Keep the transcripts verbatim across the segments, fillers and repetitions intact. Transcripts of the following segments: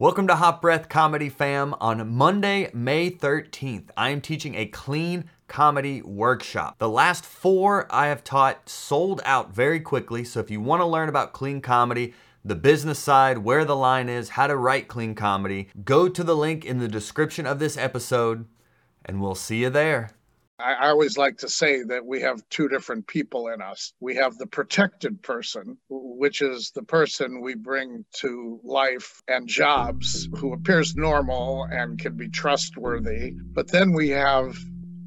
Welcome to Hot Breath Comedy Fam. On Monday, May thirteenth, I am teaching a clean comedy workshop. The last four I have taught sold out very quickly, so if you want to learn about clean comedy, the business side, where the line is, how to write clean comedy, go to the link in the description of this episode, and we'll see you there. I always like to say that we have two different people in us. We have the protected person, which is the person we bring to life and jobs who appears normal and can be trustworthy. But then we have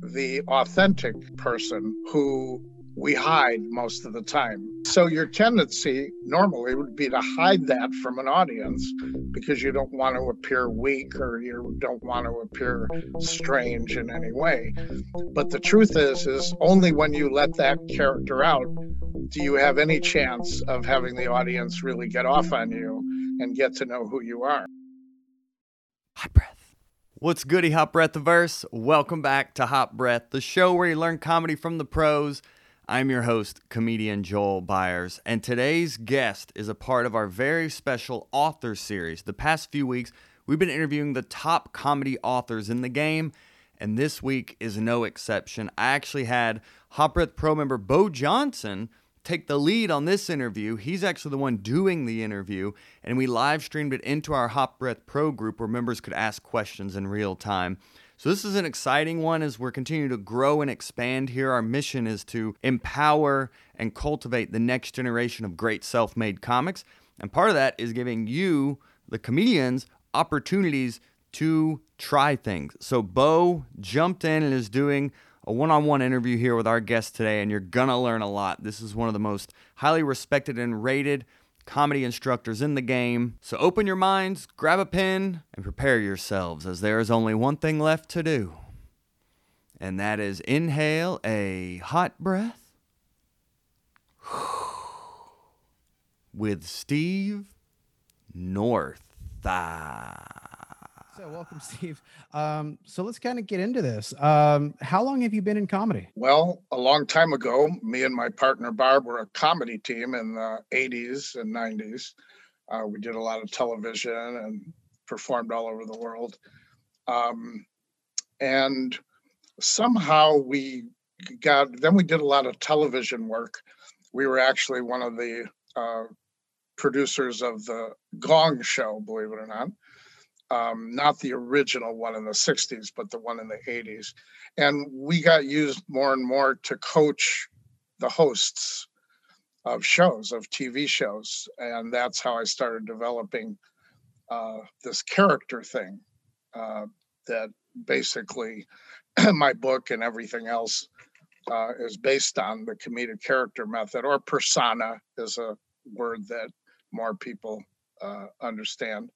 the authentic person who we hide most of the time. So your tendency normally would be to hide that from an audience because you don't want to appear weak or you don't want to appear strange in any way. But the truth is, is only when you let that character out do you have any chance of having the audience really get off on you and get to know who you are. Hot breath. What's goody, Hot Breathiverse? Welcome back to Hot Breath, the show where you learn comedy from the pros. I'm your host, comedian Joel Byers, and today's guest is a part of our very special author series. The past few weeks, we've been interviewing the top comedy authors in the game, and this week is no exception. I actually had Hot Breath Pro member Bo Johnson take the lead on this interview. He's actually the one doing the interview, and we live streamed it into our Hot Breath Pro group where members could ask questions in real time. So this is an exciting one as we're continuing to grow and expand here. Our mission is to empower and cultivate the next generation of great self-made comics. And part of that is giving you, the comedians, opportunities to try things. So Bo jumped in and is doing a one-on-one interview here with our guest today, and you're going to learn a lot. This is one of the most highly respected and rated comedy instructors in the game. So open your minds, grab a pen, and prepare yourselves, as there is only one thing left to do. And that is inhale a hot breath with Steve Northam. So welcome, Steve. Um, so let's kind of get into this. Um, how long have you been in comedy? Well, a long time ago, me and my partner, Barb, were a comedy team in the eighties and nineties. Uh, we did a lot of television and performed all over the world. Um, and somehow we got, then we did a lot of television work. We were actually one of the uh, producers of the Gong Show, believe it or not. Um, not the original one in the sixties, but the one in the eighties. And we got used more and more to coach the hosts of shows, of T V shows. And that's how I started developing uh, this character thing uh, that basically my book and everything else uh, is based on, the comedic character method, or persona is a word that more people uh, understand.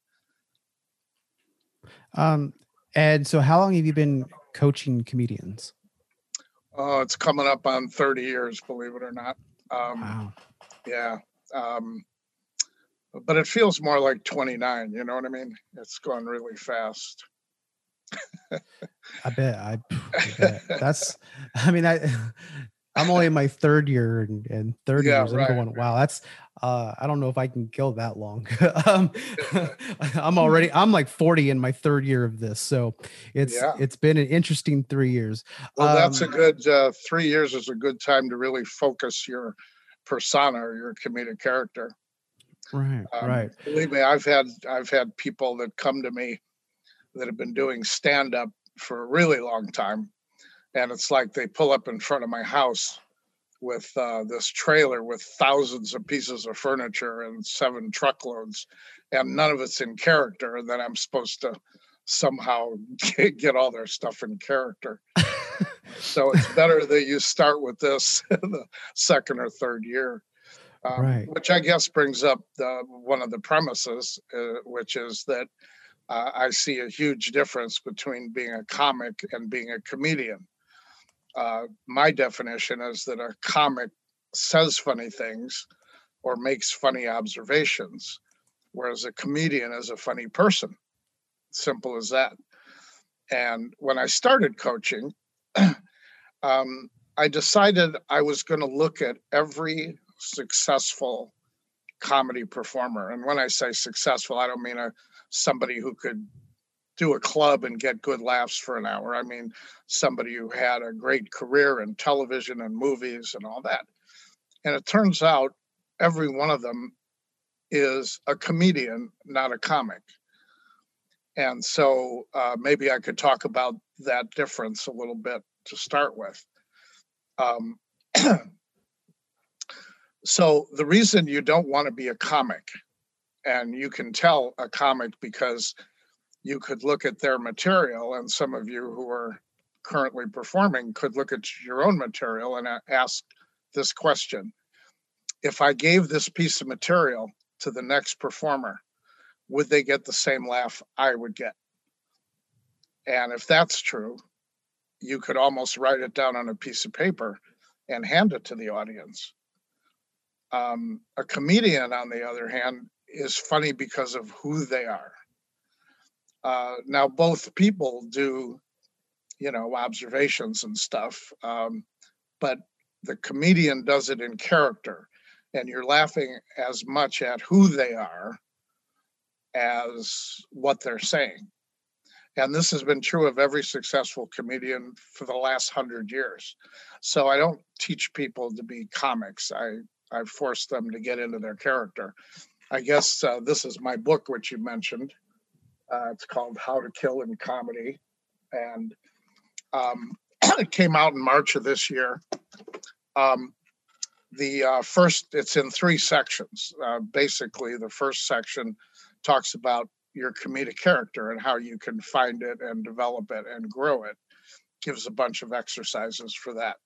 Um, and so how long have you been coaching comedians? Oh, it's coming up on thirty years, believe it or not. Um, wow. Yeah. Um, but it feels more like twenty-nine, you know what I mean? It's going really fast. I bet. I, I bet. That's, I mean, I, I'm only in my third year and, and thirty yeah, years. I'm right, going, right. Wow, that's, uh, I don't know if I can go that long. um, I'm already, I'm like forty in my third year of this. So it's, yeah. it's been an interesting three years. Well, um, that's a good, uh, three years is a good time to really focus your persona or your comedic character. Right. Um, right. Believe me, I've had, I've had people that come to me that have been doing stand-up for a really long time. And it's like they pull up in front of my house with uh, this trailer with thousands of pieces of furniture and seven truckloads, and none of it's in character. And then I'm supposed to somehow get all their stuff in character. So it's better that you start with this the second or third year, um, right. Which I guess brings up the, one of the premises, uh, which is that uh, I see a huge difference between being a comic and being a comedian. Uh, my definition is that a comic says funny things or makes funny observations, whereas a comedian is a funny person. Simple as that. And when I started coaching, um, I decided I was going to look at every successful comedy performer. And when I say successful, I don't mean a somebody who could do a club and get good laughs for an hour. I mean, somebody who had a great career in television and movies and all that. And it turns out every one of them is a comedian, not a comic. And so uh, maybe I could talk about that difference a little bit to start with. Um, so the reason you don't want to be a comic, and you can tell a comic because you could look at their material, and some of you who are currently performing could look at your own material and ask this question. If I gave this piece of material to the next performer, would they get the same laugh I would get? And if that's true, you could almost write it down on a piece of paper and hand it to the audience. Um, a comedian, on the other hand, is funny because of who they are. Uh, now, both people do, you know, observations and stuff, um, but the comedian does it in character. And you're laughing as much at who they are as what they're saying. And this has been true of every successful comedian for the last hundred years. So I don't teach people to be comics. I, I force them to get into their character. I guess uh, this is my book, which you mentioned. Uh, it's called How to Kill in Comedy. And um, it came out in March of this year. Um, The uh, first, it's in three sections. Uh, basically, the first section talks about your comedic character and how you can find it and develop it and grow it. Gives a bunch of exercises for that.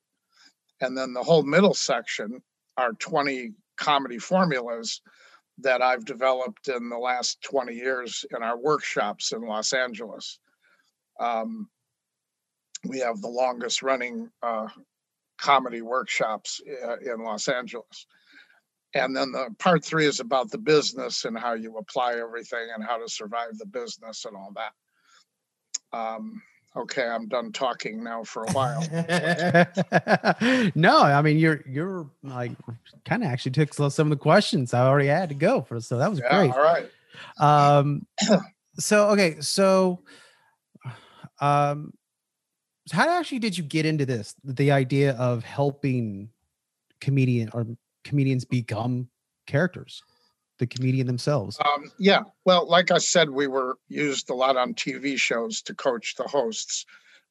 And then the whole middle section are twenty comedy formulas that I've developed in the last twenty years in our workshops in Los Angeles. Um, we have the longest running uh comedy workshops in Los Angeles. And then the part three is about the business and how you apply everything and how to survive the business and all that. Um, okay, I'm done talking now for a while. No, I mean, you're, you're like kind of actually took some of the questions I already had to go for. So that was yeah, great. All right. Um, so, okay. So, um, how actually did you get into this? The idea of helping comedian or comedians become characters, the comedian themselves. Um, yeah. Well, like I said, we were used a lot on T V shows to coach the hosts,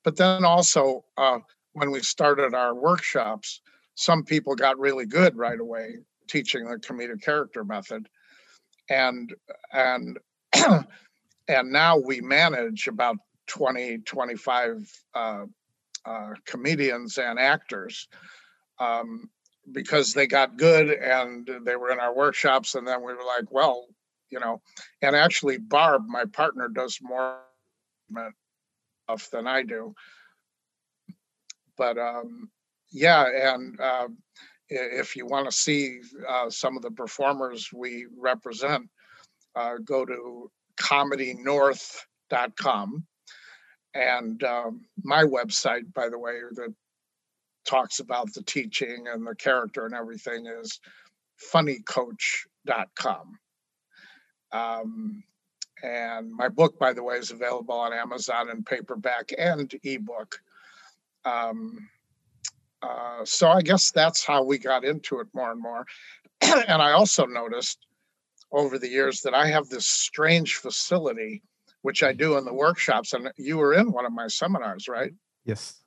but then also uh, when we started our workshops, some people got really good right away teaching the comedic character method. And, and, and now we manage about twenty, twenty-five uh, uh, comedians and actors um, because they got good and they were in our workshops. And then we were like, well, you know, and actually Barb, my partner, does more stuff than I do. But um, yeah, and uh, if you want to see uh, some of the performers we represent, uh, go to comedy north dot com. And um, my website, by the way, that talks about the teaching and the character and everything is funny coach dot com. Um, and my book, by the way, is available on Amazon in paperback and ebook. Um, uh, so I guess that's how we got into it more and more. And I also noticed over the years that I have this strange facility, which I do in the workshops, and you were in one of my seminars, right? Yes.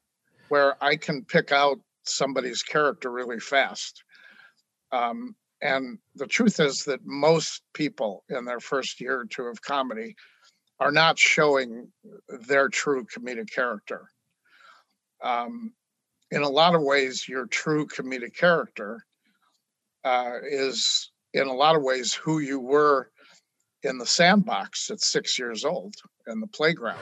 Where I can pick out somebody's character really fast. Um, and the truth is that most people in their first year or two of comedy are not showing their true comedic character. Um, in a lot of ways, your true comedic character uh, is, in a lot of ways, who you were in the sandbox at six years old in the playground.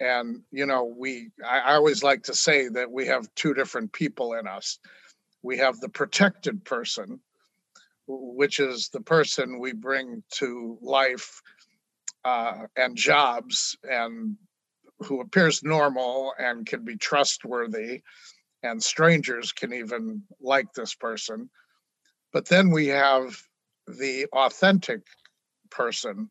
And, you know, we, I, I always like to say that we have two different people in us. We have the protected person, which is the person we bring to life uh, and jobs and who appears normal and can be trustworthy, and strangers can even like this person. But then we have the authentic person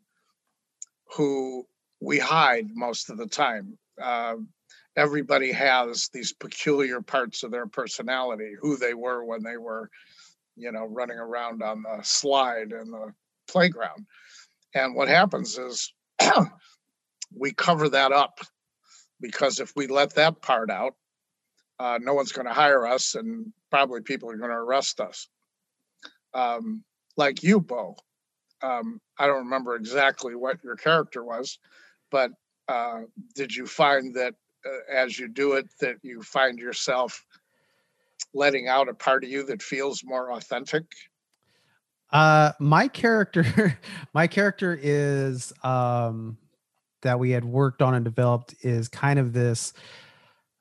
who we hide most of the time. Uh, everybody has these peculiar parts of their personality, who they were when they were, you know, running around on the slide in the playground. And what happens is we cover that up, because if we let that part out, uh, no one's going to hire us, and probably people are going to arrest us. Um, like you, Bo. Um, I don't remember exactly what your character was, but uh, did you find that uh, as you do it, that you find yourself letting out a part of you that feels more authentic? Uh, my character, my character is um, that we had worked on and developed is kind of this.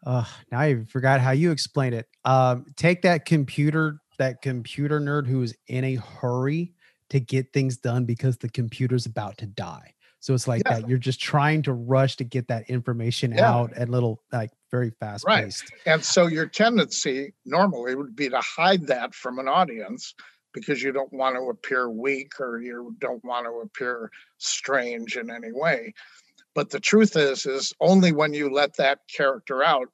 Uh, now I forgot how you explained it. Um, take that computer, that computer nerd who is in a hurry to get things done because the computer's about to die. So it's like yeah. that. You're just trying to rush to get that information yeah. out at little, like very fast right. paced. And so your tendency normally would be to hide that from an audience, because you don't want to appear weak or you don't want to appear strange in any way. But the truth is, is only when you let that character out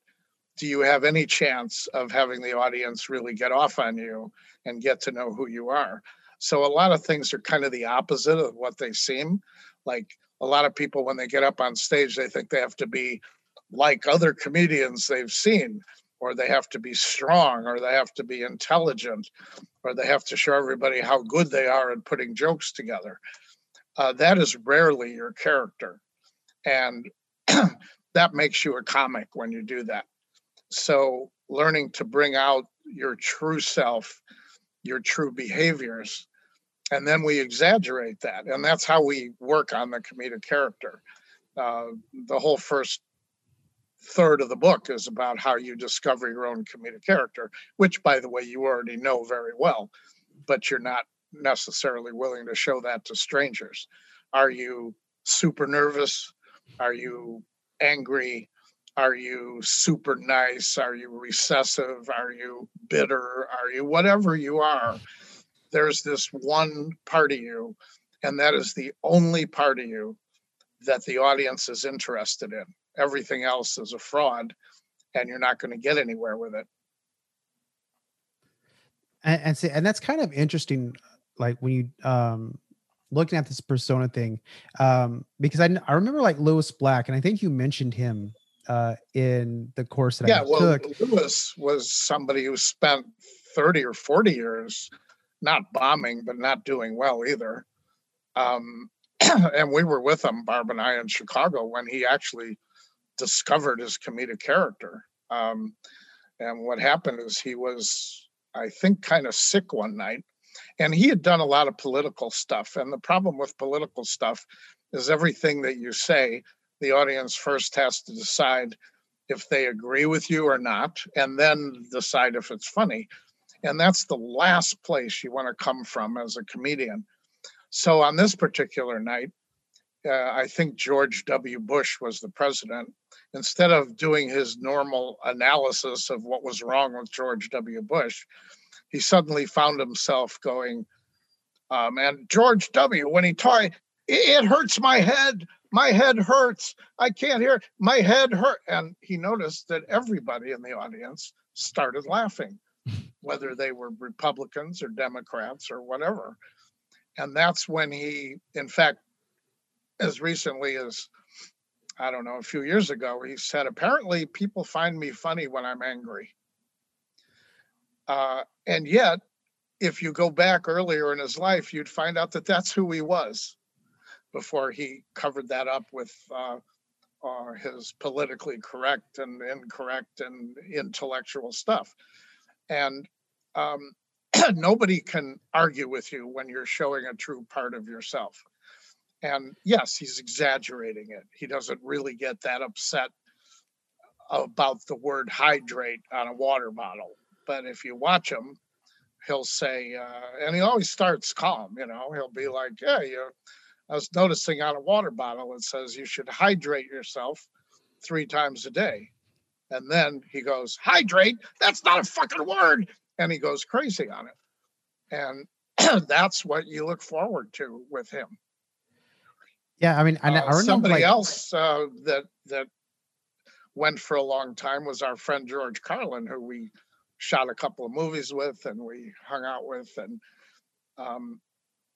do you have any chance of having the audience really get off on you and get to know who you are. So a lot of things are kind of the opposite of what they seem. Like a lot of people, when they get up on stage, they think they have to be like other comedians they've seen, or they have to be strong, or they have to be intelligent, or they have to show everybody how good they are at putting jokes together. Uh, that is rarely your character. And that makes you a comic when you do that. So learning to bring out your true self, your true behaviors, and then we exaggerate that. And that's how we work on the comedic character. Uh, the whole first third of the book is about how you discover your own comedic character, which, by the way, you already know very well, but you're not necessarily willing to show that to strangers. Are you super nervous? Are you angry? Are you super nice? Are you recessive? Are you bitter? Are you whatever you are? There's this one part of you, and that is the only part of you that the audience is interested in. Everything else is a fraud, and you're not going to get anywhere with it. And, and see, and that's kind of interesting. Like when you um, looking at this persona thing, um, because I, I remember like Lewis Black, and I think you mentioned him uh, in the course that yeah, I well, took. Lewis was somebody who spent thirty or forty years not bombing, but not doing well either. Um, and we were with him, Barb and I, in Chicago when he actually discovered his comedic character. Um, and what happened is he was, I think, kind of sick one night, and he had done a lot of political stuff. And the problem with political stuff is everything that you say, the audience first has to decide if they agree with you or not, and then decide if it's funny. And that's the last place you want to come from as a comedian. So on this particular night, uh, I think George W. Bush was the president. Instead of doing his normal analysis of what was wrong with George W. Bush, he suddenly found himself going, um, and George W., when he taught, it, it hurts my head. My head hurts. I can't hear. My head hurt. And he noticed that everybody in the audience started laughing, whether they were Republicans or Democrats or whatever. And that's when he, in fact, as recently as, I don't know, a few years ago, he said, apparently people find me funny when I'm angry. Uh, and yet, if you go back earlier in his life, you'd find out that that's who he was before he covered that up with uh, uh, his politically correct and incorrect and intellectual stuff. And um, nobody can argue with you when you're showing a true part of yourself. And yes, he's exaggerating it. He doesn't really get that upset about the word hydrate on a water bottle. But if you watch him, he'll say, uh, and he always starts calm, you know, he'll be like, yeah, you. I was noticing on a water bottle, it says you should hydrate yourself three times a day. And then he goes, hydrate, that's not a fucking word. And he goes crazy on it. And that's what you look forward to with him. Yeah, I mean, I, uh, I remember somebody like, else uh, that that went for a long time was our friend George Carlin, who we shot a couple of movies with and we hung out with, and um,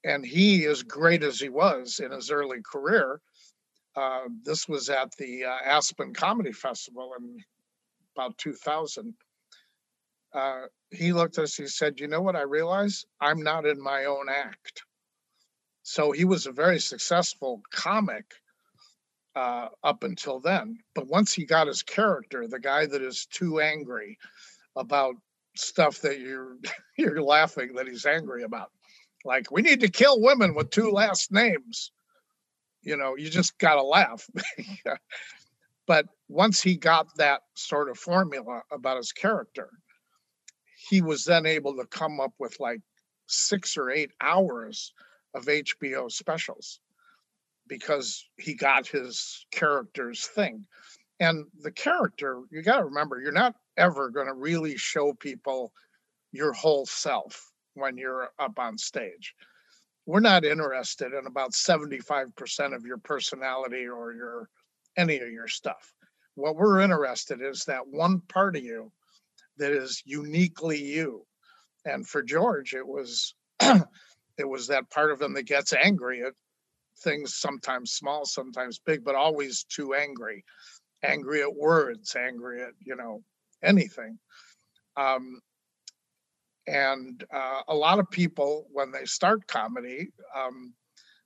and he, as great as he was in his early career, uh, this was at the uh, Aspen Comedy Festival in about two thousand. Uh, he looked at us, he said, you know what I realize? I'm not in my own act. So he was a very successful comic uh, up until then. But once he got his character, the guy that is too angry about stuff that you're, you're laughing that he's angry about. Like, we need to kill women with two last names. You know, you just got to laugh. But once he got that sort of formula about his character, he was then able to come up with like six or eight hours of H B O specials because he got his character's thing. And the character, you got to remember, you're not ever going to really show people your whole self when you're up on stage. We're not interested in about seventy-five percent of your personality or your any of your stuff. What we're interested in is that one part of you that is uniquely you. And for George, it was it was that part of him that gets angry at things, sometimes small, sometimes big, but always too angry. Angry at words, angry at, you know, anything. Um, and uh, a lot of people, when they start comedy, um,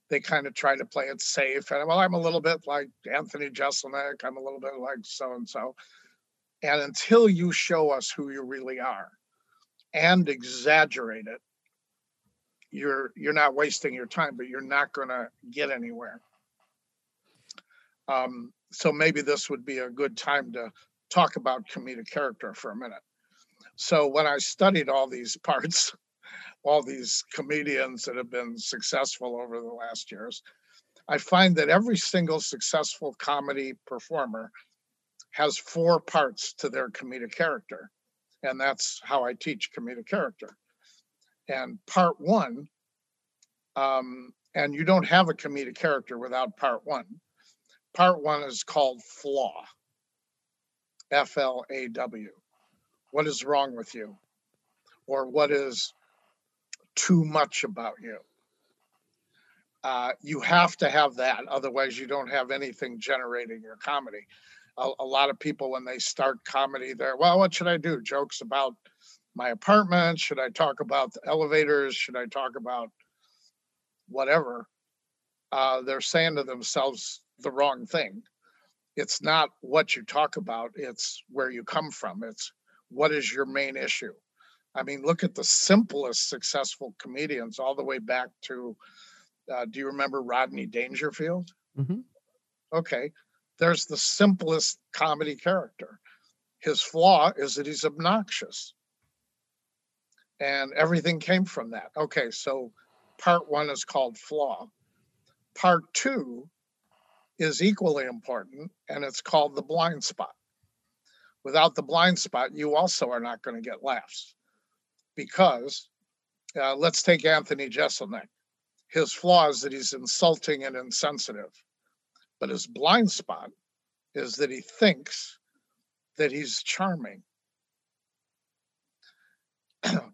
they kind of try to play it safe. And, well, I'm a little bit like Anthony Jeselnik. I'm a little bit like so-and-so. And until you show us who you really are and exaggerate it, you're you're not wasting your time, but you're not going to get anywhere. Um, so maybe this would be a good time to talk about comedic character for a minute. So when I studied all these parts, all these comedians that have been successful over the last years, I find that every single successful comedy performer has four parts to their comedic character. And that's how I teach comedic character. And part one, um, and you don't have a comedic character without part one. Part one is called flaw, F L A W. What is wrong with you? Or what is too much about you? Uh, you have to have that. Otherwise, you don't have anything generating your comedy. A, a lot of people, when they start comedy, they're, well, what should I do? Jokes about my apartment? Should I talk about the elevators? Should I talk about whatever? Uh, they're saying to themselves the wrong thing. It's not what you talk about. It's where you come from. It's what is your main issue? I mean, look at the simplest successful comedians all the way back to, uh, do you remember Rodney Dangerfield? Mm-hmm. Okay. There's the simplest comedy character. His flaw is that he's obnoxious. And everything came from that. Okay, so part one is called flaw. Part two is equally important, and it's called the blind spot. Without the blind spot, you also are not going to get laughs. Because, uh, let's take Anthony Jeselnik. His flaw is that he's insulting and insensitive. But his blind spot is that he thinks that he's charming.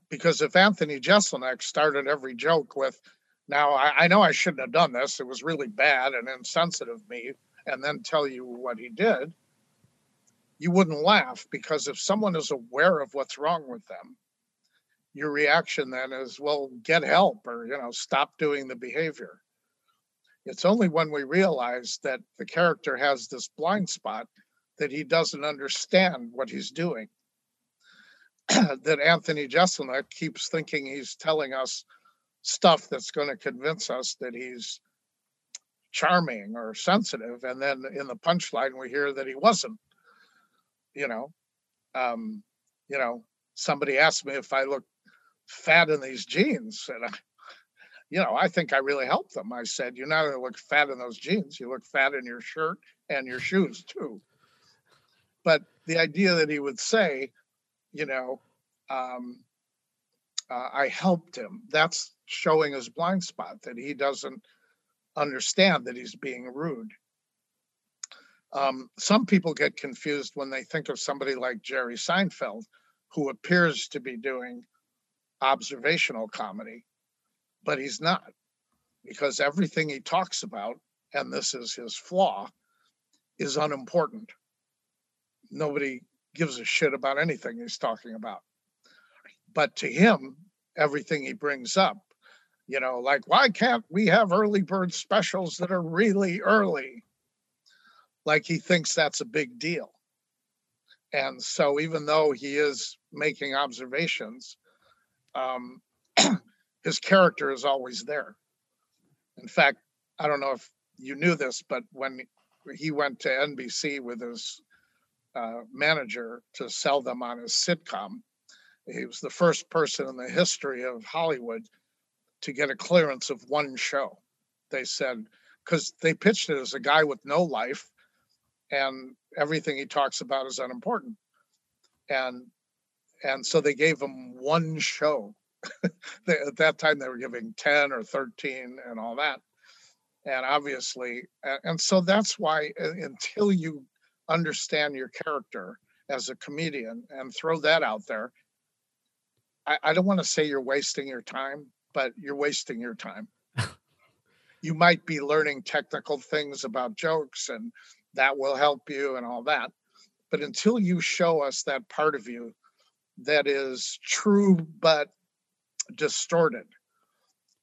Because if Anthony Jeselnik started every joke with, now, I, I know I shouldn't have done this, it was really bad and insensitive of me, and then tell you what he did, you wouldn't laugh, because if someone is aware of what's wrong with them, your reaction then is, well, get help, or, you know, stop doing the behavior. It's only when we realize that the character has this blind spot that he doesn't understand what he's doing. That Anthony Jeselnik keeps thinking he's telling us stuff that's going to convince us that he's charming or sensitive. And then in the punchline, we hear that he wasn't, you know, um, you know, somebody asked me if I look fat in these jeans, and I, you know, I think I really helped them. I said, you not only look fat in those jeans, you look fat in your shirt and your shoes too. But the idea that he would say, you know, um, uh, I helped him. That's showing his blind spot, that he doesn't understand that he's being rude. Um, some people get confused when they think of somebody like Jerry Seinfeld, who appears to be doing observational comedy, but he's not, because everything he talks about, and this is his flaw, is unimportant. Nobody gives a shit about anything he's talking about. But to him, everything he brings up, you know, like, why can't we have early bird specials that are really early? Like, he thinks that's a big deal. And so even though he is making observations, um, his character is always there. In fact, I don't know if you knew this, but when he went to N B C with his uh, manager to sell them on his sitcom, he was the first person in the history of Hollywood to get a clearance of one show. They said, because they pitched it as a guy with no life and everything he talks about is unimportant. And and so they gave him one show. They, at that time, they were giving ten or thirteen and all that. And obviously, and so that's why, until you understand your character as a comedian and throw that out there, I, I don't want to say you're wasting your time, but you're wasting your time. You might be learning technical things about jokes, and that will help you and all that. But until you show us that part of you that is true but distorted,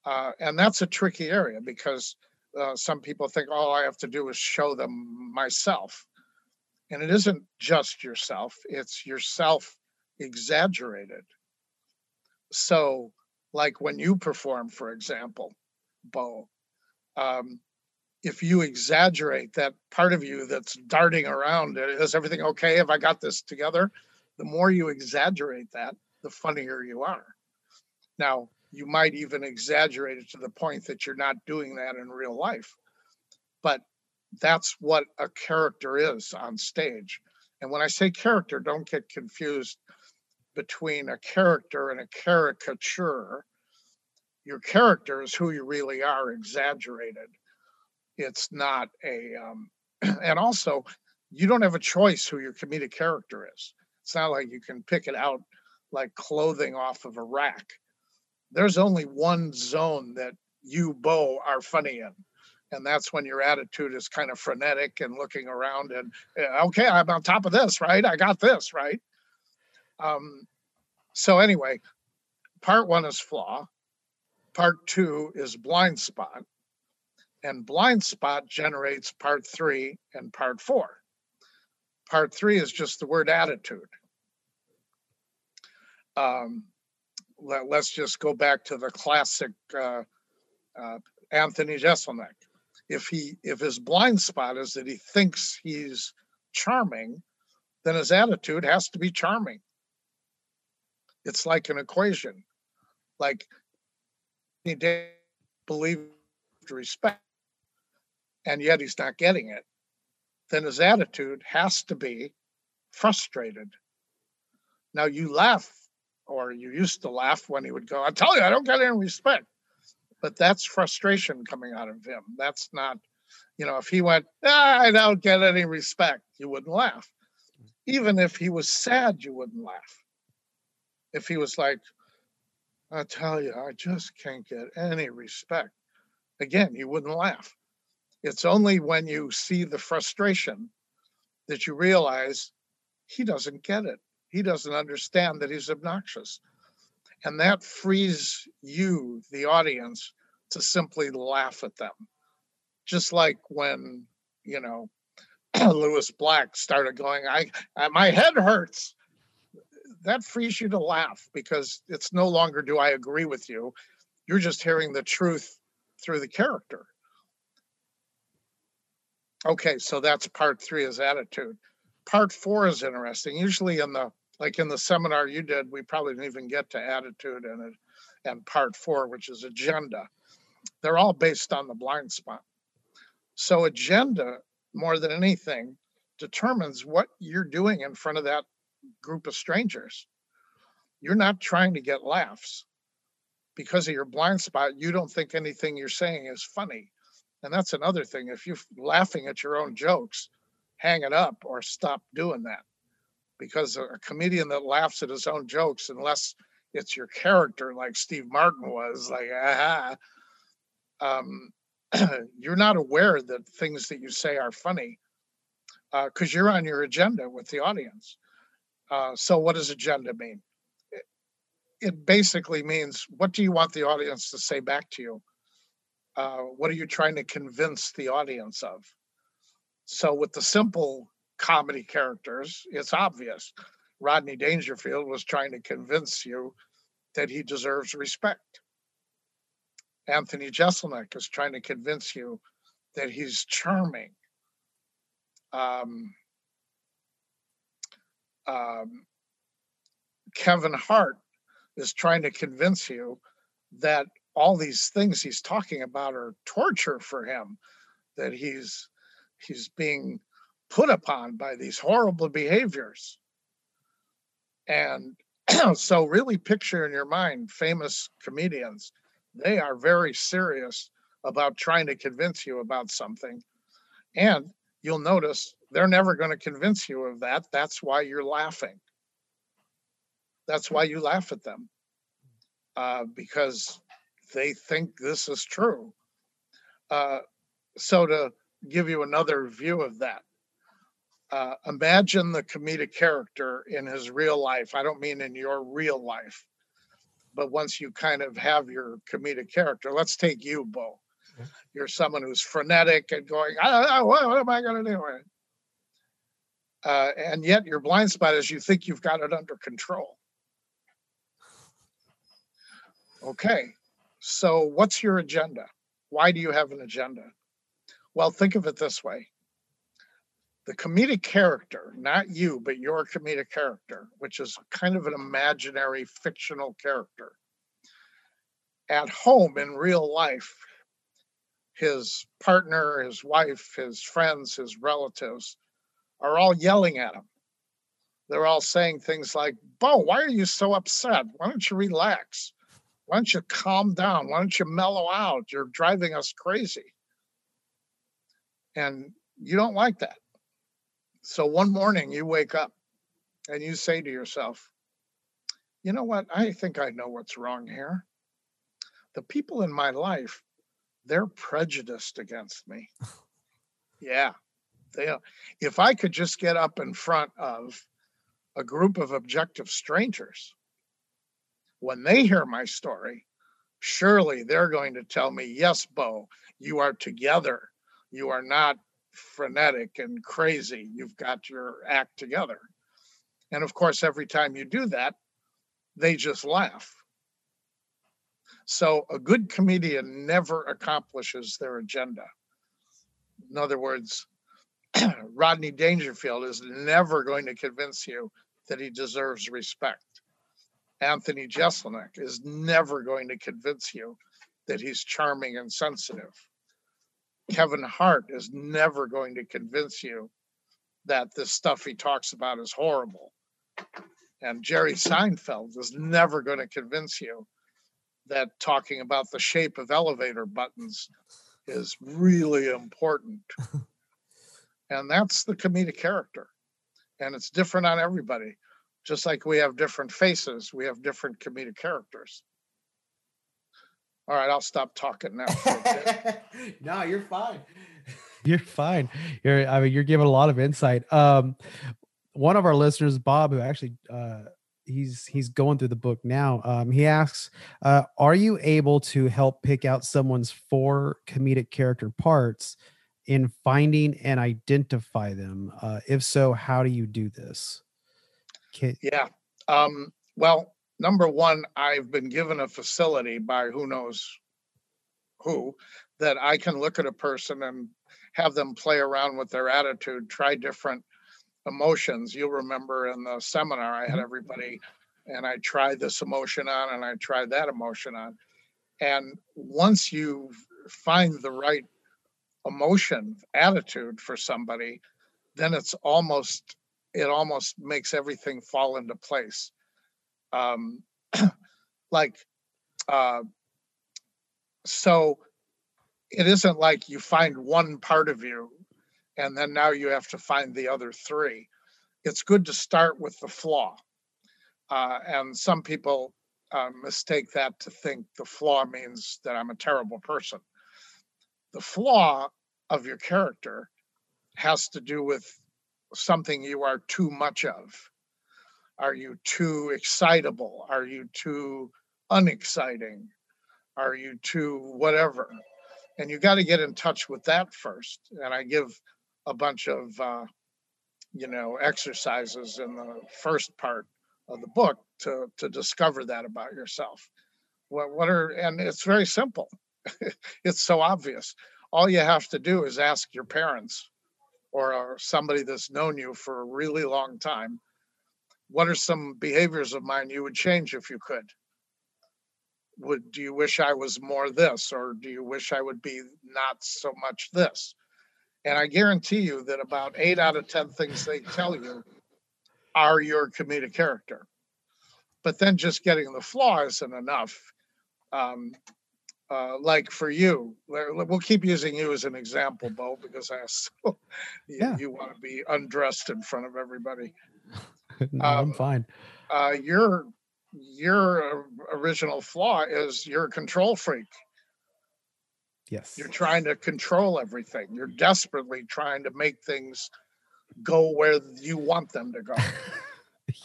uh, and that's a tricky area, because Uh, some people think all I have to do is show them myself. And it isn't just yourself, it's yourself exaggerated. So like when you perform, for example, Bo, um, if you exaggerate that part of you that's darting around, is everything okay? Have I got this together? The more you exaggerate that, the funnier you are. Now, you might even exaggerate it to the point that you're not doing that in real life. But that's what a character is on stage. And when I say character, don't get confused between a character and a caricature. Your character is who you really are, exaggerated. It's not a, um, and also you don't have a choice who your comedic character is. It's not like you can pick it out like clothing off of a rack. There's only one zone that you, Bo, are funny in. And that's when your attitude is kind of frenetic and looking around and, okay, I'm on top of this, right? I got this, right? Um, so anyway, part one is flaw. Part two is blind spot. And blind spot generates part three and part four. Part three is just the word attitude. Um, Let's just go back to the classic uh, uh, Anthony Jeselnik. If he, if his blind spot is that he thinks he's charming, then his attitude has to be charming. It's like an equation. Like, he didn't believe respect, and yet he's not getting it. Then his attitude has to be frustrated. Now you laugh, or you used to laugh when he would go, I tell you, I don't get any respect. But that's frustration coming out of him. That's not, you know, if he went, ah, I don't get any respect, you wouldn't laugh. Even if he was sad, you wouldn't laugh. If he was like, I tell you, I just can't get any respect, again, you wouldn't laugh. It's only when you see the frustration that you realize he doesn't get it. He doesn't understand that he's obnoxious. And that frees you, the audience, to simply laugh at them. Just like when, you know, Lewis Black started going, I, I, my head hurts. That frees you to laugh, because it's no longer do I agree with you. You're just hearing the truth through the character. Okay, so that's part three is attitude. Part four is interesting. Usually in the Like in the seminar you did, we probably didn't even get to attitude and it, and part four, which is agenda. They're all based on the blind spot. So agenda, more than anything, determines what you're doing in front of that group of strangers. You're not trying to get laughs. Because of your blind spot, you don't think anything you're saying is funny. And that's another thing. If you're laughing at your own jokes, hang it up or stop doing that. Because a comedian that laughs at his own jokes, unless it's your character, like Steve Martin was, like, aha, um, you're not aware that things that you say are funny because uh, you're on your agenda with the audience. Uh, so what does agenda mean? It, it basically means, what do you want the audience to say back to you? Uh, what are you trying to convince the audience of? So with the simple comedy characters, it's obvious. Rodney Dangerfield was trying to convince you that he deserves respect. Anthony Jeselnik is trying to convince you that he's charming. Um, um, Kevin Hart is trying to convince you that all these things he's talking about are torture for him, that he's he's being put upon by these horrible behaviors. And so really picture in your mind famous comedians. They are very serious about trying to convince you about something. And you'll notice they're never going to convince you of that. That's why you're laughing. That's why you laugh at them. Uh, because they think this is true. Uh, so to give you another view of that, uh, imagine the comedic character in his real life. I don't mean in your real life. But once you kind of have your comedic character, let's take you, Bo. You're someone who's frenetic and going, I don't know, what, what am I going to do? Uh, and yet your blind spot is you think you've got it under control. Okay, so what's your agenda? Why do you have an agenda? Well, think of it this way. The comedic character, not you, but your comedic character, which is kind of an imaginary, fictional character. At home, in real life, his partner, his wife, his friends, his relatives are all yelling at him. They're all saying things like, Bo, why are you so upset? Why don't you relax? Why don't you calm down? Why don't you mellow out? You're driving us crazy. And you don't like that. So one morning you wake up and you say to yourself, you know what? I think I know what's wrong here. The people in my life, they're prejudiced against me. Yeah. They are. If I could just get up in front of a group of objective strangers, when they hear my story, surely they're going to tell me, yes, Bo, you are together. You are not frenetic and crazy. You've got your act together. And of course, every time you do that, they just laugh. So a good comedian never accomplishes their agenda. In other words, Rodney Dangerfield is never going to convince you that he deserves respect. Anthony Jeselnik is never going to convince you that he's charming and sensitive. Kevin Hart is never going to convince you that this stuff he talks about is horrible. And Jerry Seinfeld is never going to convince you that talking about the shape of elevator buttons is really important. And that's the comedic character. And it's different on everybody. Just like we have different faces, we have different comedic characters. All right, I'll stop talking now. No, you're fine. You're fine. You're, I mean, you're giving a lot of insight. Um, one of our listeners, Bob, who actually uh, he's he's going through the book now. Um, he asks, uh, "Are you able to help pick out someone's four comedic character parts in finding and identify them? Uh, if so, how do you do this?" Can- yeah. Um, well. Number one, I've been given a facility by who knows who that I can look at a person and have them play around with their attitude, try different emotions. You'll remember in the seminar I had everybody and I tried this emotion on and I tried that emotion on. And once you find the right emotion, attitude for somebody, then it's almost, it almost makes everything fall into place. Um, like, uh, so it isn't like you find one part of you and then now you have to find the other three. It's good to start with the flaw. Uh, and some people uh, mistake that to think the flaw means that I'm a terrible person. The flaw of your character has to do with something you are too much of. Are you too excitable? Are you too unexciting? Are you too whatever? And you got to get in touch with that first. And I give a bunch of, uh, you know, exercises in the first part of the book to, to discover that about yourself. What, what are, and it's very simple. It's so obvious. All you have to do is ask your parents or, or somebody that's known you for a really long time, what are some behaviors of mine you would change if you could? Would, do you wish I was more this, or do you wish I would be not so much this? And I guarantee you that about eight out of ten things they tell you are your comedic character. But then just getting the flaw isn't enough. Um, uh, like for you, we'll keep using you as an example, Bo, because I still, you, yeah. you want to be undressed in front of everybody. No, um, I'm fine. Uh, you're... Your original flaw is you're a control freak. Yes. You're trying to control everything. You're desperately trying to make things go where you want them to go.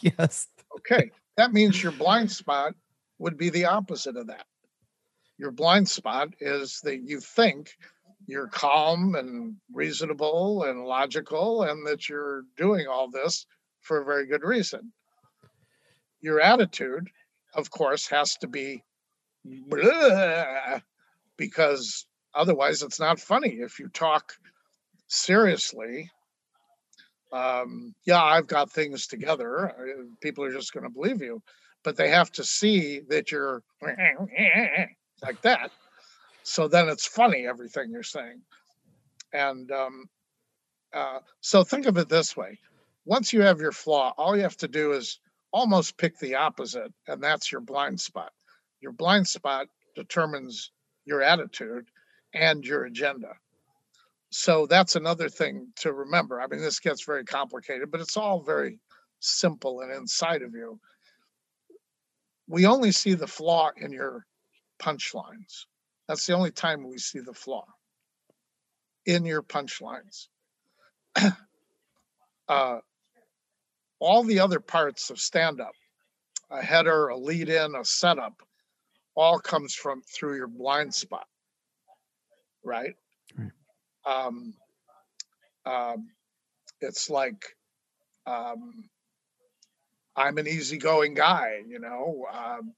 Yes. Okay. That means your blind spot would be the opposite of that. Your blind spot is that you think you're calm and reasonable and logical and that you're doing all this for a very good reason. Your attitude, of course, has to be blah, because otherwise it's not funny. If you talk seriously, um, yeah, I've got things together. People are just going to believe you, but they have to see that you're like that. So then it's funny, everything you're saying. And um, uh, so think of it this way. Once you have your flaw, all you have to do is almost pick the opposite, and that's your blind spot. Your blind spot determines your attitude and your agenda. So that's another thing to remember. I mean, this gets very complicated, but it's all very simple and inside of you. We only see the flaw in your punchlines. That's the only time we see the flaw, in your punchlines. uh, All the other parts of stand-up, a header, a lead-in, a setup, all comes from through your blind spot, right? right. Um, um, it's like um, I'm an easygoing guy, you know. Um,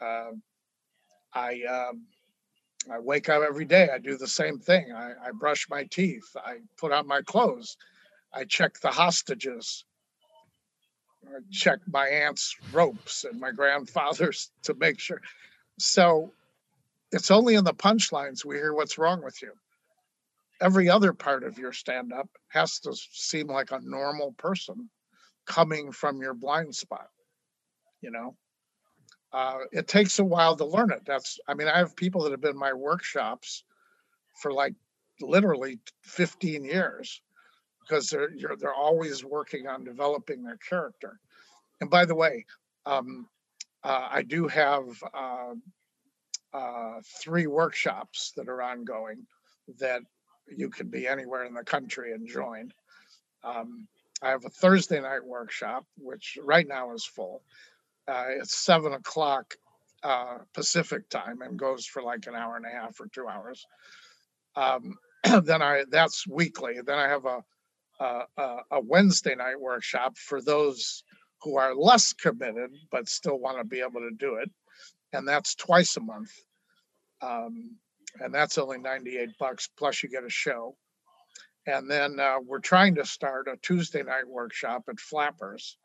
uh, I um, I wake up every day. I do the same thing. I, I brush my teeth. I put on my clothes. I check the hostages. I check my aunt's ropes and my grandfather's to make sure. So it's only in the punchlines we hear what's wrong with you. Every other part of your stand-up has to seem like a normal person coming from your blind spot, you know? Uh, it takes a while to learn it. That's, I mean, I have people that have been in my workshops for like literally fifteen years. Because they're you're, they're always working on developing their character. And by the way, um, uh, I do have uh, uh, three workshops that are ongoing that you could be anywhere in the country and join. Um, I have a Thursday night workshop, which right now is full. Uh, it's seven o'clock uh, Pacific time and goes for like an hour and a half or two hours. Um, then I that's weekly. Then I have a Uh, a Wednesday night workshop for those who are less committed, but still want to be able to do it. And that's twice a month. Um, and that's only ninety-eight bucks. Plus you get a show. And then uh, we're trying to start a Tuesday night workshop at Flappers,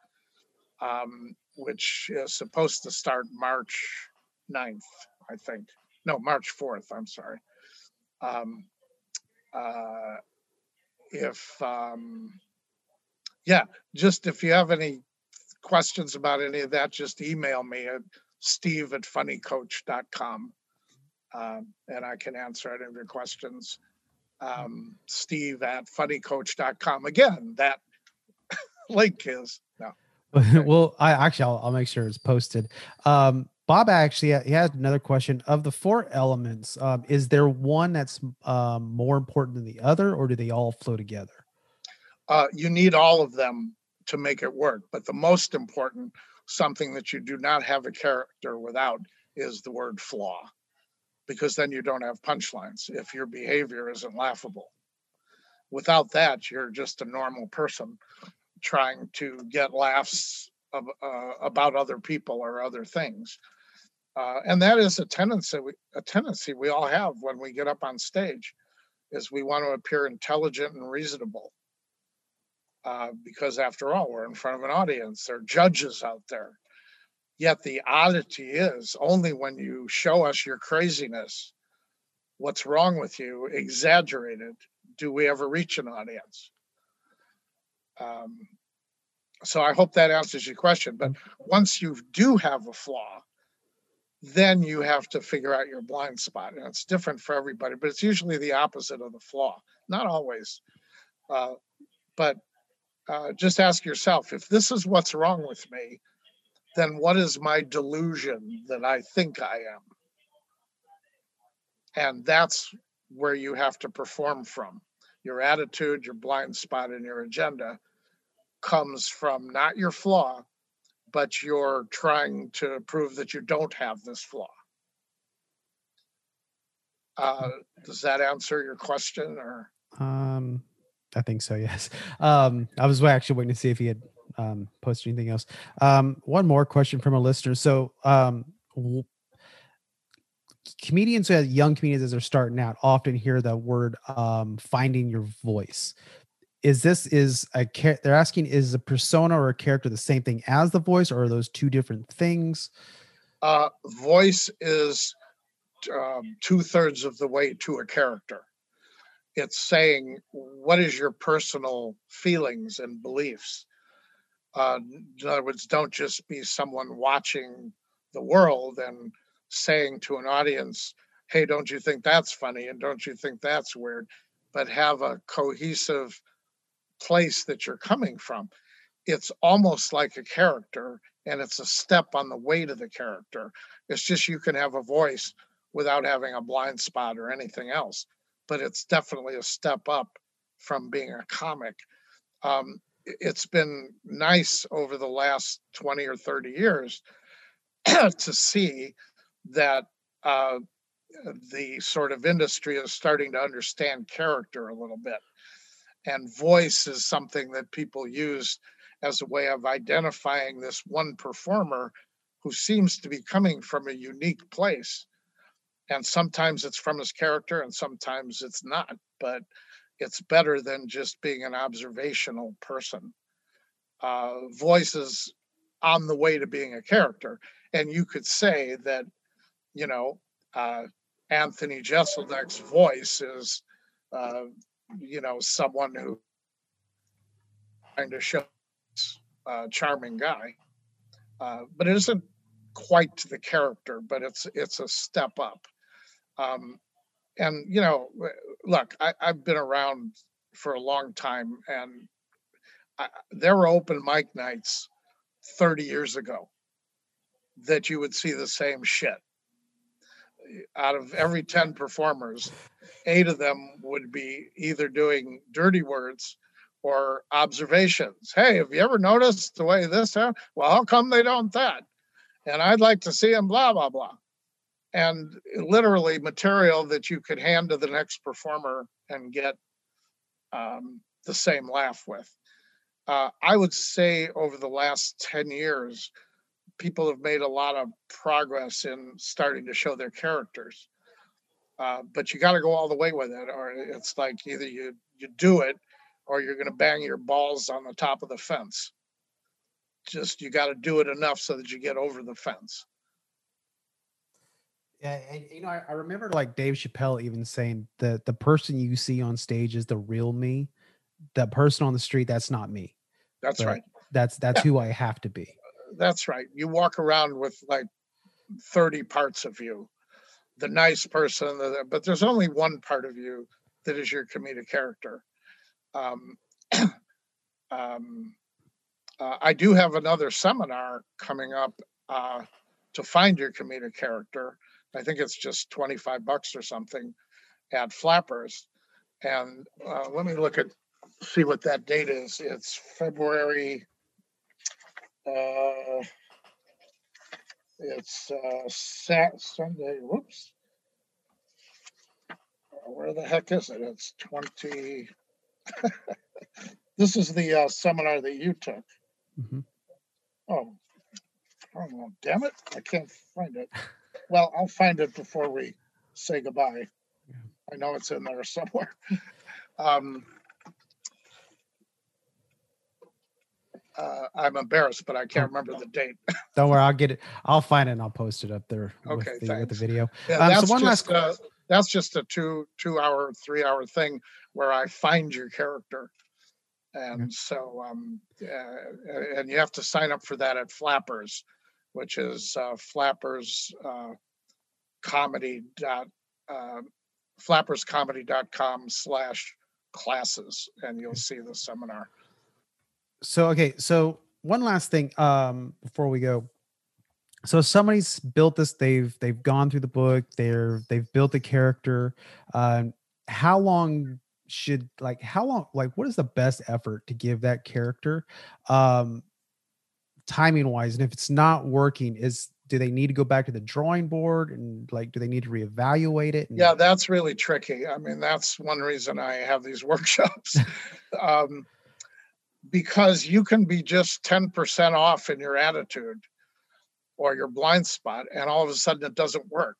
um, which is supposed to start March ninth, I think. No, March fourth. I'm sorry. Um, uh, If, um, yeah, just if you have any questions about any of that, just email me at steve at funnycoach dot com um, and I can answer any of your questions. Um, Steve at funny coach dot com. Again, that link is no. Okay. Well, I actually, I'll, I'll make sure it's posted. Um, Bob actually, he had another question. Of the four elements, um, is there one that's um, more important than the other, or do they all flow together? Uh, you need all of them to make it work, but the most important, something that you do not have a character without, is the word flaw, because then you don't have punchlines if your behavior isn't laughable. Without that, you're just a normal person trying to get laughs of, uh, about other people or other things. Uh, and that is a tendency, we, a tendency we all have when we get up on stage, is we want to appear intelligent and reasonable. Uh, because after all, we're in front of an audience. There are judges out there. Yet the oddity is, only when you show us your craziness, what's wrong with you, exaggerated, do we ever reach an audience. Um, so I hope that answers your question. But once you do have a flaw, then you have to figure out your blind spot. And it's different for everybody, but it's usually the opposite of the flaw. Not always. Uh, but Uh, just ask yourself, if this is what's wrong with me, then what is my delusion that I think I am? And that's where you have to perform from. Your attitude, your blind spot, and your agenda comes from not your flaw, but you're trying to prove that you don't have this flaw. Uh, does that answer your question? Or um. I think so. Yes. Um, I was actually waiting to see if he had um, posted anything else. Um, one more question from a listener. So um, w- comedians, uh, young comedians as they're starting out, often hear the word um, finding your voice. Is this is a char- they're asking, is a persona or a character the same thing as the voice, or are those two different things? Uh, voice is um, two thirds of the way to a character. It's saying, what is your personal feelings and beliefs? Uh, in other words, don't just be someone watching the world and saying to an audience, hey, don't you think that's funny? And don't you think that's weird? But have a cohesive place that you're coming from. It's almost like a character, and it's a step on the way to the character. It's just you can have a voice without having a blind spot or anything else. But it's definitely a step up from being a comic. Um, it's been nice over the last twenty or thirty years to see that uh, the sort of industry is starting to understand character a little bit. And voice is something that people use as a way of identifying this one performer who seems to be coming from a unique place. And sometimes it's from his character and sometimes it's not, but it's better than just being an observational person. Uh, voice is on the way to being a character. And you could say that, you know, uh, Anthony Jeselnik's voice is, uh, you know, someone who trying to show a charming guy, uh, but it isn't quite to the character, but it's, it's a step up. Um, and, you know, look, I, I've been around for a long time, and I, there were open mic nights thirty years ago that you would see the same shit. Out of every ten performers, eight of them would be either doing dirty words or observations. Hey, have you ever noticed the way this happened? Well, how come they don't that? And I'd like to see him, blah, blah, blah. And literally material that you could hand to the next performer and get um, the same laugh with. Uh, I would say over the last ten years, people have made a lot of progress in starting to show their characters. Uh, but you got to go all the way with it, or it's like either you, you do it or you're going to bang your balls on the top of the fence. Just, you got to do it enough so that you get over the fence. Yeah, and you know, I, I remember like Dave Chappelle even saying that the person you see on stage is the real me. The person on the street, that's not me. That's but right. That's that's yeah. Who I have to be. That's right. You walk around with like thirty parts of you, the nice person, the, but there's only one part of you that is your comedic character. Um, um, uh, I do have another seminar coming up uh, to find your comedic character. I think it's just twenty-five bucks or something at Flappers. And uh, let me look at, see what that date is. It's February. Uh, it's uh, Saturday, Sunday. Whoops. Where the heck is it? It's twenty. This is the uh, seminar that you took. Mm-hmm. Oh, oh well, damn it. I can't find it. Well, I'll find it before we say goodbye. Yeah. I know it's in there somewhere. um, uh, I'm embarrassed, but I can't remember the date. Don't worry. I'll get it. I'll find it and I'll post it up there okay, with, the, with the video. Yeah, um, that's, so one just, last... uh, that's just a two, two hour, three hour thing where I find your character. And okay. so, um, uh, and you have to sign up for that at Flappers, which is uh, Flappers uh, comedy dot uh, flappers comedy dot com slash classes, and you'll see the seminar. So okay, so one last thing um, before we go. So somebody's built this. They've they've gone through the book. They're they've built a character. Um, how long should like how long like what is the best effort to give that character? Um, timing wise, and if it's not working, is do they need to go back to the drawing board, and like do they need to reevaluate it? And- yeah, that's really tricky. I mean, that's one reason I have these workshops, um, because you can be just ten percent off in your attitude or your blind spot, and all of a sudden it doesn't work.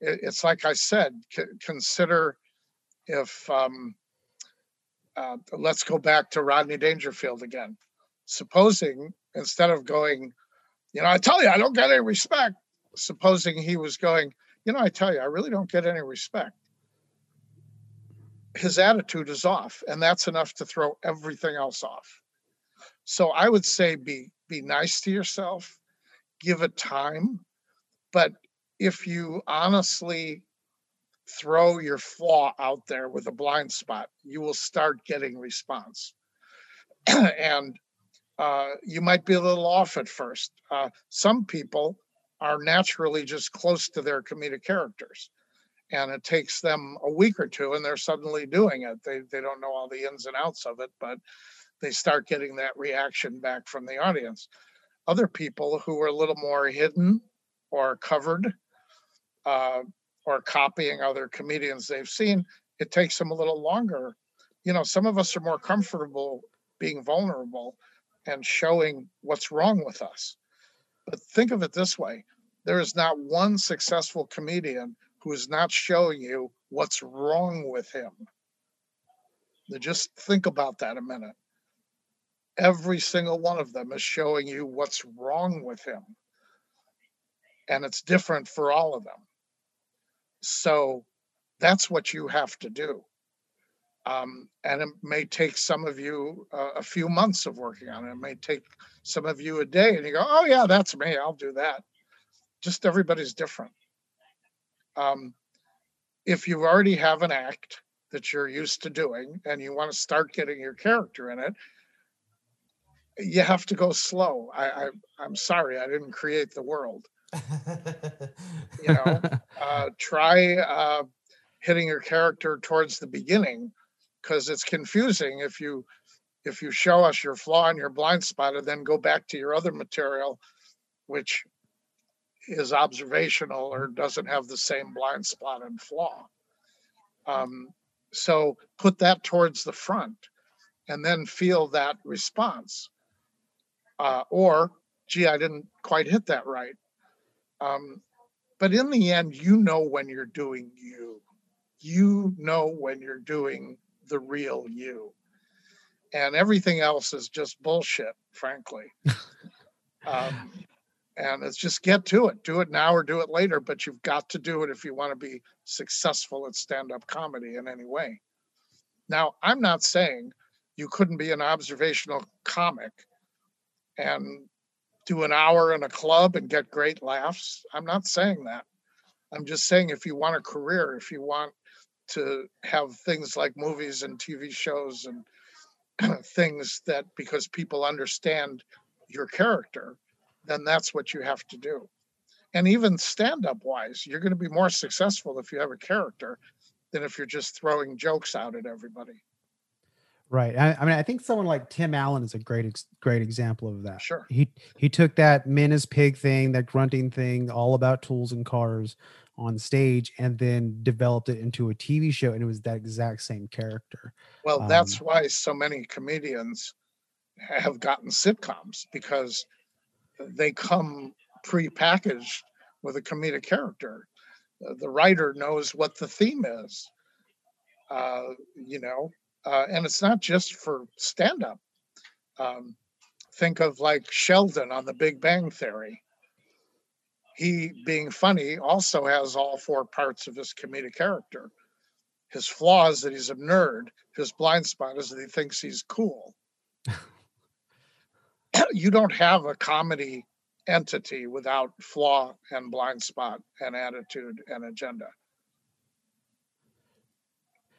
It, it's like I said, c- consider if um, uh, let's go back to Rodney Dangerfield again. Supposing instead of going, you know, I tell you, I don't get any respect. Supposing he was going, you know, I tell you, I really don't get any respect. His attitude is off, and that's enough to throw everything else off. So I would say be be nice to yourself, give it time. But if you honestly throw your flaw out there with a blind spot, you will start getting response. And Uh, you might be a little off at first. Uh, some people are naturally just close to their comedic characters, and it takes them a week or two and they're suddenly doing it. They they don't know all the ins and outs of it, but they start getting that reaction back from the audience. Other people who are a little more hidden or covered uh, or copying other comedians they've seen, it takes them a little longer. You know, some of us are more comfortable being vulnerable and showing what's wrong with us. But think of it this way. There is not one successful comedian who is not showing you what's wrong with him. Now just think about that a minute. Every single one of them is showing you what's wrong with him. And it's different for all of them. So that's what you have to do. Um, and it may take some of you uh, a few months of working on it. It may take some of you a day and you go, oh yeah, that's me, I'll do that. Just everybody's different. Um, if you already have an act that you're used to doing and you want to start getting your character in it, you have to go slow. I, I, I'm sorry, I didn't create the world. You know, uh, try uh, hitting your character towards the beginning, because it's confusing if you if you show us your flaw and your blind spot and then go back to your other material, which is observational or doesn't have the same blind spot and flaw. Um, so put that towards the front and then feel that response. Uh, or, gee, I didn't quite hit that right. Um, but in the end, you know when you're doing you. You know when you're doing the real you, and everything else is just bullshit, frankly. um, and it's just get to it, do it now or do it later, but you've got to do it if you want to be successful at stand-up comedy in any way. Now, I'm not saying you couldn't be an observational comic and do an hour in a club and get great laughs. I'm not saying that. I'm just saying, if you want a career, if you want to have things like movies and T V shows and things that, because people understand your character, then that's what you have to do. And even stand-up wise, you're going to be more successful if you have a character than if you're just throwing jokes out at everybody. Right. I, I mean, I think someone like Tim Allen is a great, great example of that. Sure. He, he took that men as pig thing, that grunting thing, all about tools and cars on stage, and then developed it into a T V show. And it was that exact same character. Well, that's um, why so many comedians have gotten sitcoms, because they come pre-packaged with a comedic character. The writer knows what the theme is, uh, you know, Uh, and it's not just for stand-up. Um, think of like Sheldon on the Big Bang Theory. He, being funny, also has all four parts of his comedic character. His flaw is that he's a nerd. His blind spot is that he thinks he's cool. You don't have a comedy entity without flaw and blind spot and attitude and agenda.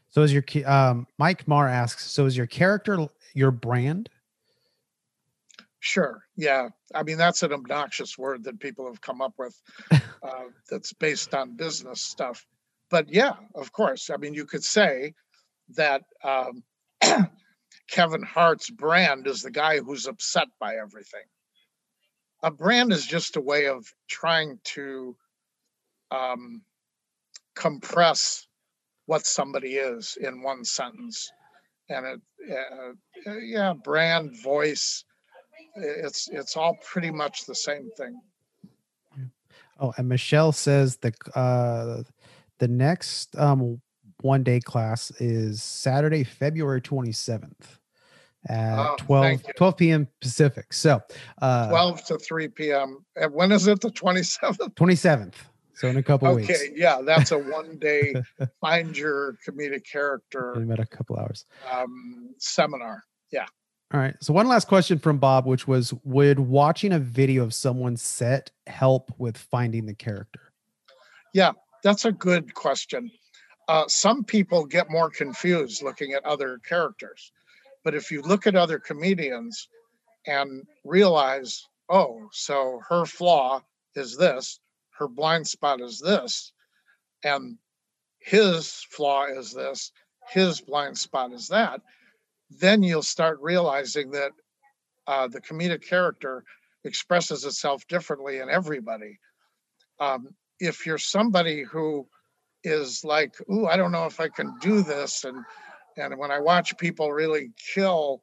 So is your, um, Mike Marr asks, so is your character your brand? Sure. Yeah. I mean, that's an obnoxious word that people have come up with uh, that's based on business stuff. But yeah, of course. I mean, you could say that um, Kevin Hart's brand is the guy who's upset by everything. A brand is just a way of trying to um, compress what somebody is in one sentence. And it, uh, yeah, brand, voice, it's it's all pretty much the same thing. Oh, and Michelle says the uh, the next um, one day class is Saturday, February twenty-seventh at oh, twelve p.m. Pacific. So uh, twelve to three p.m. And when is it? The twenty-seventh? twenty-seventh. So in a couple okay, weeks. Okay, yeah, that's a one-day find your comedic character. In about a couple hours. Um, seminar, yeah. All right, so one last question from Bob, which was, would watching a video of someone's set help with finding the character? Yeah, that's a good question. Uh, some people get more confused looking at other characters. But if you look at other comedians and realize, oh, so her flaw is this, her blind spot is this, and his flaw is this, his blind spot is that, then you'll start realizing that uh, the comedic character expresses itself differently in everybody. Um, if you're somebody who is like, ooh, I don't know if I can do this, and and when I watch people really kill,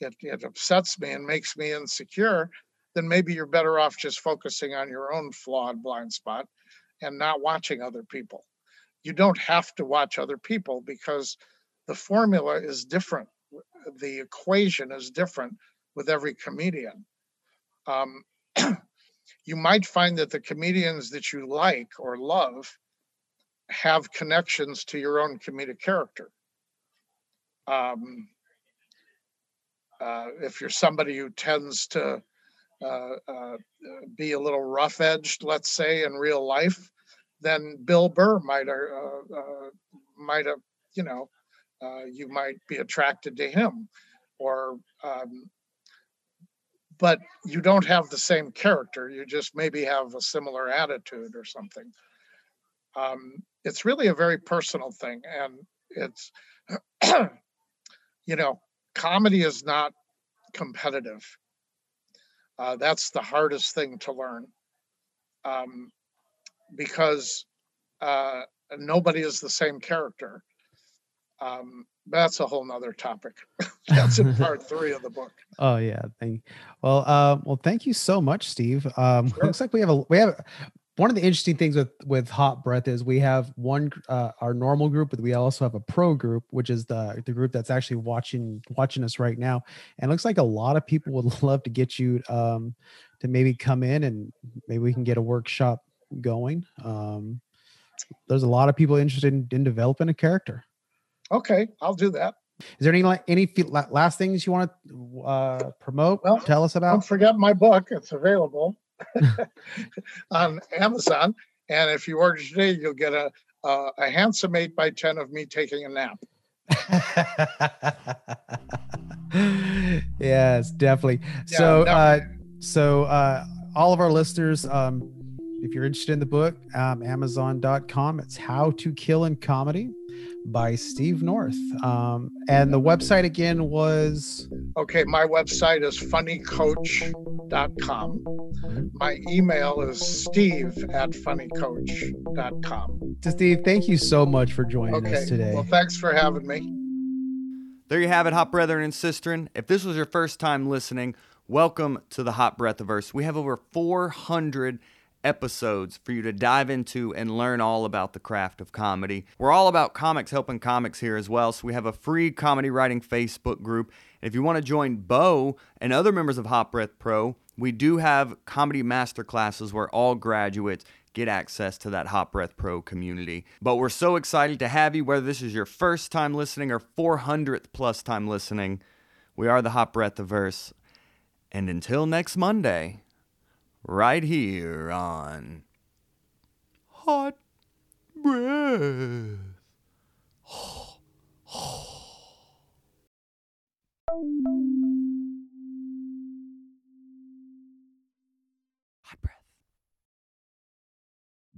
it, it upsets me and makes me insecure, then maybe you're better off just focusing on your own flawed blind spot and not watching other people. You don't have to watch other people because the formula is different. The equation is different with every comedian. Um, you might find that the comedians that you like or love have connections to your own comedic character. Um, uh, if you're somebody who tends to Uh, uh, be a little rough-edged, let's say, in real life, then Bill Burr might have, uh, uh, might have, you know, uh, you might be attracted to him, or, um, but you don't have the same character. You just maybe have a similar attitude or something. Um, it's really a very personal thing, and it's, you know, comedy is not competitive. Uh, that's the hardest thing to learn um, because uh, nobody is the same character. Um, that's a whole nother topic. That's in part three of the book. Oh yeah. Thank you. Well, uh, well, thank you so much, Steve. Um, sure. Looks like we have a, we have a, one of the interesting things with, with Hot Breath is we have one, uh, our normal group, but we also have a pro group, which is the, the group that's actually watching, watching us right now. And it looks like a lot of people would love to get you um, to maybe come in and maybe we can get a workshop going. Um, there's a lot of people interested in, in developing a character. Okay. I'll do that. Is there any, any last things you want to uh, promote? Well, tell us about. Don't forget my book. It's available on Amazon, And if you order today, you'll get a a, a handsome eight by ten of me taking a nap. Yes, definitely. Yeah, so, no. uh, so uh, all of our listeners, um, if you're interested in the book, um, amazon dot com, it's How to Kill in Comedy by Steve North. Um, and the website again was? Okay, my website is funny coach dot com. My email is steve at funny coach dot com. Steve, thank you so much for joining okay. us today. Well, thanks for having me. There you have it, hot brethren and sistren. If this was your first time listening, welcome to the Hot Breathiverse. We have over four hundred episodes for you to dive into and learn all about the craft of comedy. We're all about comics helping comics here as well, so we have a free comedy writing Facebook group. And if you want to join Bo and other members of Hot Breath Pro, we do have comedy masterclasses where all graduates get access to that Hot Breath Pro community. But we're so excited to have you, whether this is your first time listening or four hundredth plus time listening. We are the Hot Breathiverse. And until next Monday, right here on Hot Breath. Hot Breath.